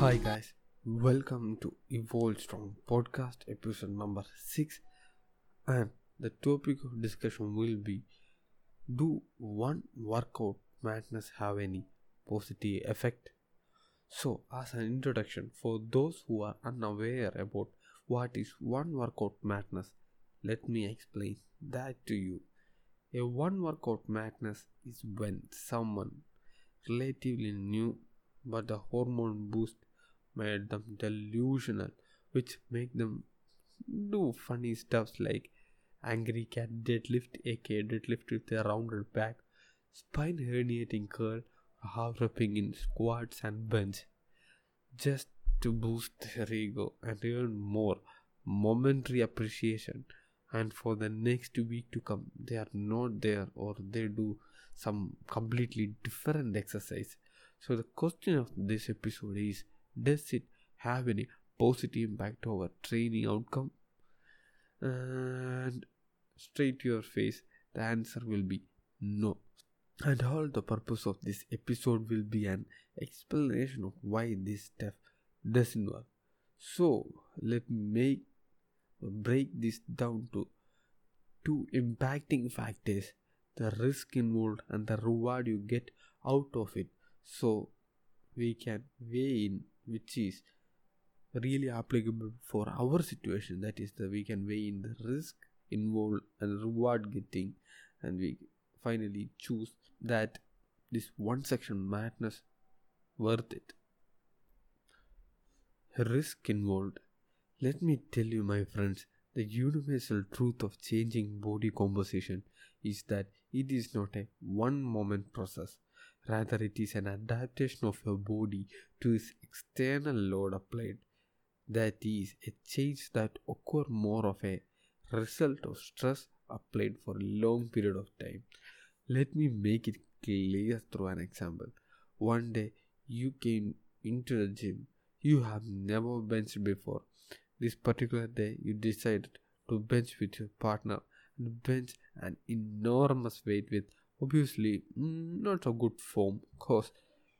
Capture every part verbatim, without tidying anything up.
Hi guys, welcome to EVOLVE Strong Podcast episode number six, and the topic of discussion will be: do one workout madness have any positive effect? So, as an introduction for those who are unaware about what is one workout madness, let me explain that to you. A one workout madness is when someone relatively new but the hormone boost made them delusional, which make them do funny stuffs like angry cat deadlift, aka deadlift with a rounded back, spine herniating curl, half ripping in squats and bench, just to boost their ego and earn more momentary appreciation. And for the next week to come, they are not there, or they do some completely different exercise. So the question of this episode is: does it have any positive impact over training outcome? And straight to your face, the answer will be no. And all the purpose of this episode will be an explanation of why this stuff doesn't work. So let me make or break this down to two impacting factors: the risk involved and the reward you get out of it. So we can weigh in which is really applicable for our situation. That is, that we can weigh in the risk involved and reward getting, and we finally choose that this one section madness worth it. Risk involved. Let me tell you, my friends, the universal truth of changing body composition is that it is not a one moment process. Rather, it is an adaptation of your body to its external load applied. That is, a change that occurs more of a result of stress applied for a long period of time. Let me make it clear through an example. One day, you came into the gym. You have never benched before. This particular day, you decided to bench with your partner and bench an enormous weight with obviously not a good form, cause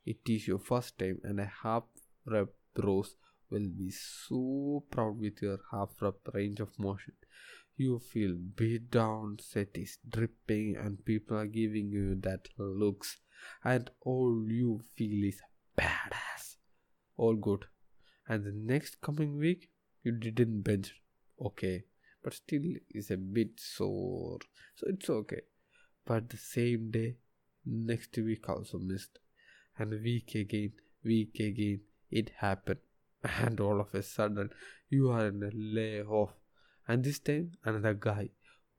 it is your first time, and a half rep bros will be so proud with your half rep range of motion. You feel beat down, set is dripping, and people are giving you that looks, and all you feel is badass. All good. And the next coming week, you didn't bench. Okay. But still is a bit sore. So it's okay. But the same day, next week also missed, and week again, week again, it happened, and all of a sudden, you are in a layoff, and this time, another guy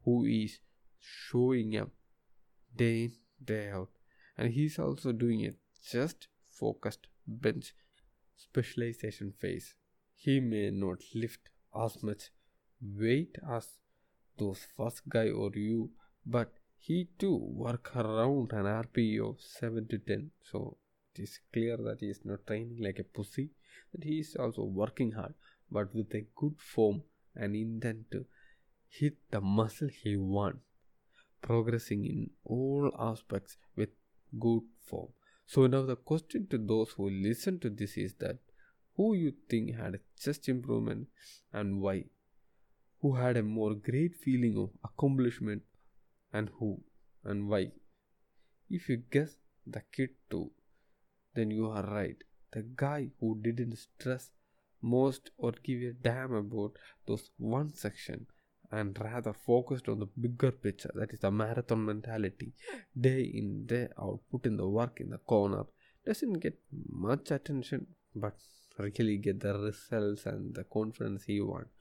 who is showing up day in, day out, and he's also doing a just focused bench specialization phase. He may not lift as much weight as those first guy or you, but he too work around an R P E of seven to ten. So it is clear that he is not training like a pussy, that he is also working hard, but with a good form and intent to hit the muscle he wants, progressing in all aspects with good form. So now the question to those who listen to this is that: who you think had a chest improvement and why? Who had a more great feeling of accomplishment and who and why? If you guess the kid too, then you are right. The guy who didn't stress most or give a damn about those one section and rather focused on the bigger picture, that is the marathon mentality, day in, day out, put in the work in the corner, doesn't get much attention but really get the results and the confidence he wants.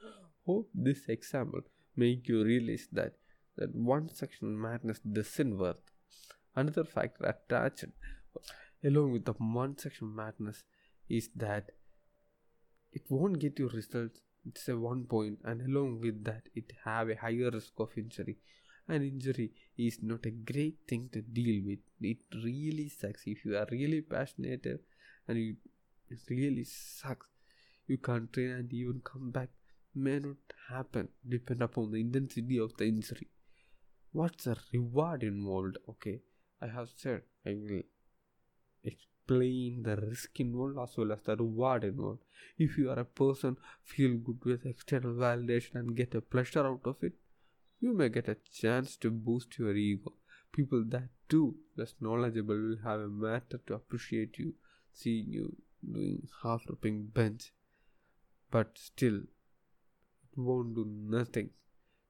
Hope this example make you realize that that one section madness doesn't work. Another factor attached along with the one section madness is that it won't get you results. It's a one point, and along with that, it have a higher risk of injury. And injury is not a great thing to deal with. It really sucks. If you are really passionate and you, it really sucks, you can't train, and even come back may not happen, depend upon the intensity of the injury. What's the reward involved? Okay, I have said I will explain the risk involved as well as the reward involved. If you are a person, feel good with external validation and get a pleasure out of it, you may get a chance to boost your ego. People that do less knowledgeable will have a matter to appreciate you, seeing you doing half-ripping bench. But still, it won't do nothing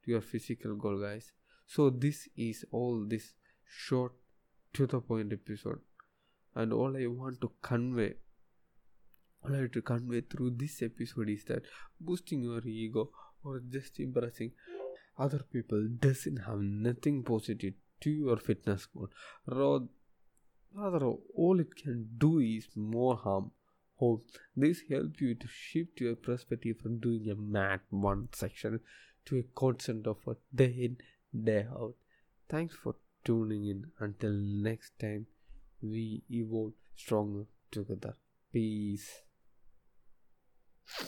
to your physical goal, guys. So this is all this short to the point episode. And all I want to convey, all I want to convey through this episode is that boosting your ego or just impressing other people doesn't have nothing positive to your fitness goal. Rather, all it can do is more harm. Hope this helps you to shift your perspective from doing a mat one section to a constant effort day in, day out. Thanks for tuning in. Until next time, we evolve stronger together. Peace.